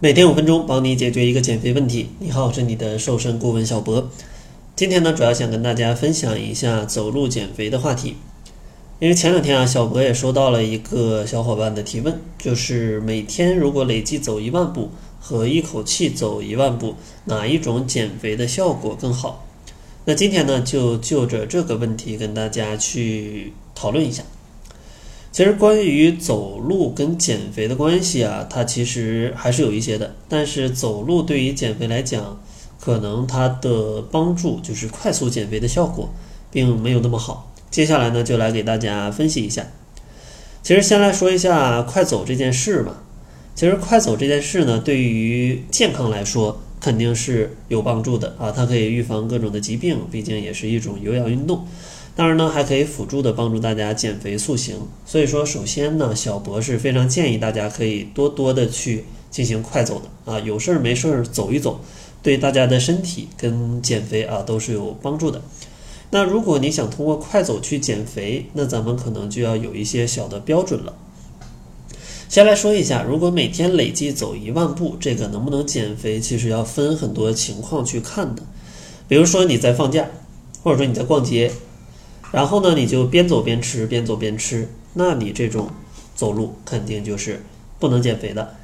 每天5分钟，帮你解决一个减肥问题。你好，我是你的瘦身顾问小博。今天呢，主要想跟大家分享一下走路减肥的话题。因为前两天小博也收到了一个小伙伴的提问，就是每天如果累计走1万步和一口气走1万步，哪一种减肥的效果更好？那今天呢，就着这个问题跟大家去讨论一下。其实关于走路跟减肥的关系啊，它其实还是有一些的，但是走路对于减肥来讲，可能它的帮助就是快速减肥的效果并没有那么好。接下来呢，就来给大家分析一下。其实先来说一下快走这件事吧。其实快走这件事呢，对于健康来说肯定是有帮助的啊，它可以预防各种的疾病，毕竟也是一种有氧运动。当然呢，还可以辅助的帮助大家减肥塑形。所以说，首先呢，小博士非常建议大家可以多多的去进行快走的啊，有事儿没事儿走一走，对大家的身体跟减肥啊都是有帮助的。那如果你想通过快走去减肥，那咱们可能就要有一些小的标准了。先来说一下，如果每天累计走1万步，这个能不能减肥，其实要分很多情况去看的。比如说你在放假，或者说你在逛街。然后呢，你就边走边吃，边走边吃，那你这种走路肯定就是不能减肥的。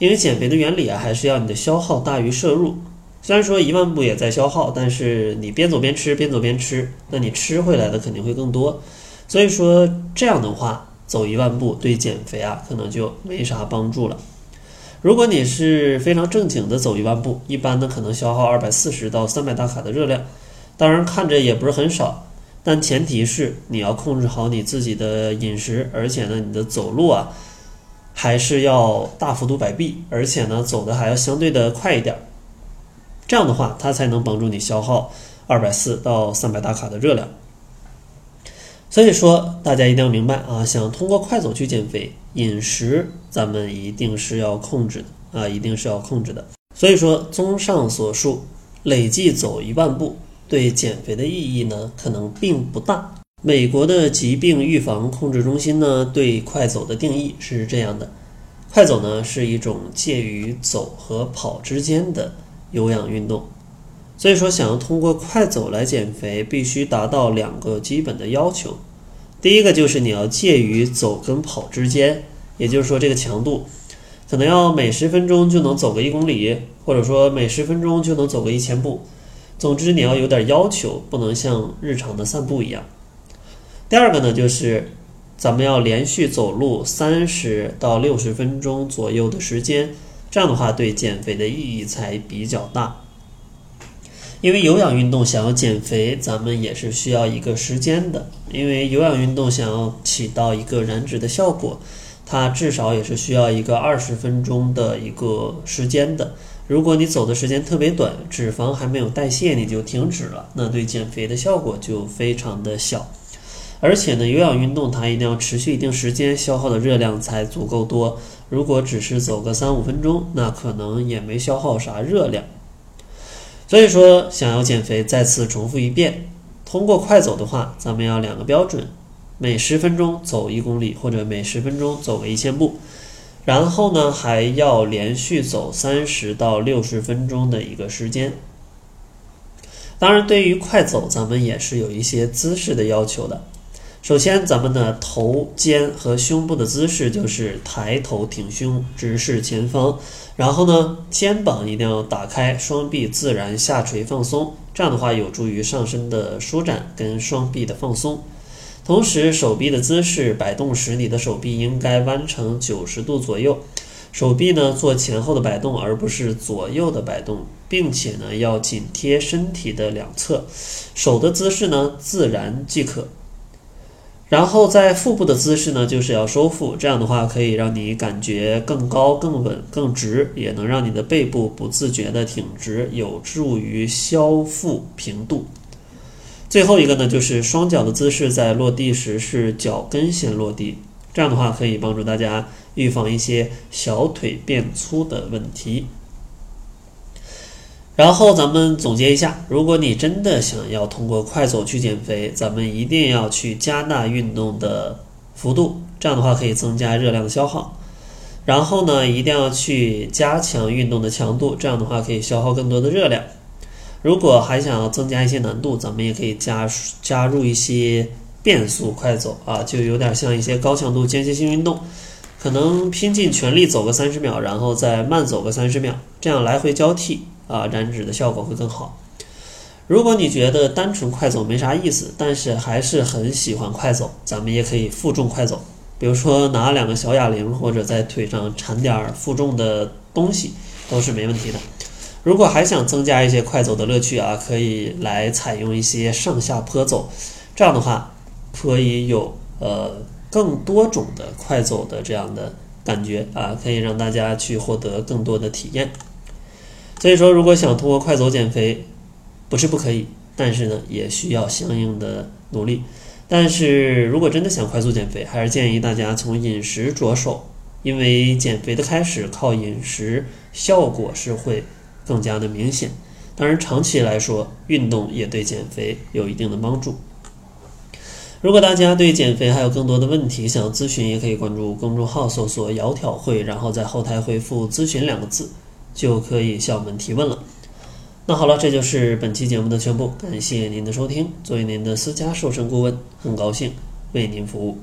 因为减肥的原理啊，还是要你的消耗大于摄入。虽然说1万步也在消耗，但是你边走边吃，边走边吃，那你吃回来的肯定会更多。所以说这样的话，走1万步对减肥啊，可能就没啥帮助了。如果你是非常正经的走1万步，一般呢可能消耗240到300大卡的热量，当然看着也不是很少。但前提是你要控制好你自己的饮食，而且呢，你的走路啊还是要大幅度摆臂，而且呢，走的还要相对的快一点。这样的话，它才能帮助你消耗240到300大卡的热量。所以说，大家一定要明白啊，想通过快走去减肥，饮食咱们一定是要控制的啊，一定是要控制的。所以说，综上所述，累计走1万步。对减肥的意义呢，可能并不大。美国的疾病预防控制中心呢，对快走的定义是这样的：快走呢是一种介于走和跑之间的有氧运动。所以说，想要通过快走来减肥，必须达到2个基本的要求。第一个就是你要介于走跟跑之间，也就是说这个强度可能要每10分钟就能走个1公里，或者说每10分钟就能走个1000步。总之你要有点要求，不能像日常的散步一样。第二个呢，就是咱们要连续走路30到60分钟左右的时间，这样的话对减肥的意义才比较大。因为有氧运动想要减肥，咱们也是需要一个时间的。因为有氧运动想要起到一个燃脂的效果，它至少也是需要一个20分钟的一个时间的。如果你走的时间特别短，脂肪还没有代谢你就停止了，那对减肥的效果就非常的小。而且呢，有氧运动它一定要持续一定时间，消耗的热量才足够多。如果只是走个3-5分钟，那可能也没消耗啥热量。所以说想要减肥，再次重复一遍，通过快走的话，咱们要2个标准：每10分钟走1公里，或者每10分钟走个1000步。然后呢，还要连续走30到60分钟的一个时间。当然，对于快走，咱们也是有一些姿势的要求的。首先，咱们的头、肩和胸部的姿势就是抬头挺胸，直视前方。然后呢，肩膀一定要打开，双臂自然下垂放松。这样的话，有助于上身的舒展跟双臂的放松。同时，手臂的姿势摆动时，你的手臂应该弯成90度左右，手臂呢做前后的摆动，而不是左右的摆动，并且呢要紧贴身体的两侧，手的姿势呢自然即可。然后在腹部的姿势呢，就是要收腹，这样的话可以让你感觉更高、更稳、更直，也能让你的背部不自觉的挺直，有助于消腹平肚。最后一个呢，就是双脚的姿势在落地时是脚跟先落地，这样的话可以帮助大家预防一些小腿变粗的问题。然后咱们总结一下，如果你真的想要通过快走去减肥，咱们一定要去加大运动的幅度，这样的话可以增加热量的消耗。然后呢一定要去加强运动的强度，这样的话可以消耗更多的热量。如果还想要增加一些难度，咱们也可以加入一些变速快走啊，就有点像一些高强度间歇性运动，可能拼尽全力走个30秒，然后再慢走个30秒，这样来回交替啊，燃脂的效果会更好。如果你觉得单纯快走没啥意思，但是还是很喜欢快走，咱们也可以负重快走，比如说拿2个小哑铃，或者在腿上缠点负重的东西，都是没问题的。如果还想增加一些快走的乐趣啊，可以来采用一些上下坡走，这样的话可以有更多种的快走的这样的感觉啊，可以让大家去获得更多的体验。所以说如果想通过快走减肥，不是不可以，但是呢也需要相应的努力。但是如果真的想快速减肥，还是建议大家从饮食着手，因为减肥的开始靠饮食，效果是会更加的明显。当然长期来说，运动也对减肥有一定的帮助。如果大家对减肥还有更多的问题想咨询，也可以关注公众号搜索窈窕会，然后在后台回复咨询2个字，就可以向我们提问了。那好了，这就是本期节目的全部，感谢您的收听。作为您的私家瘦身顾问，很高兴为您服务。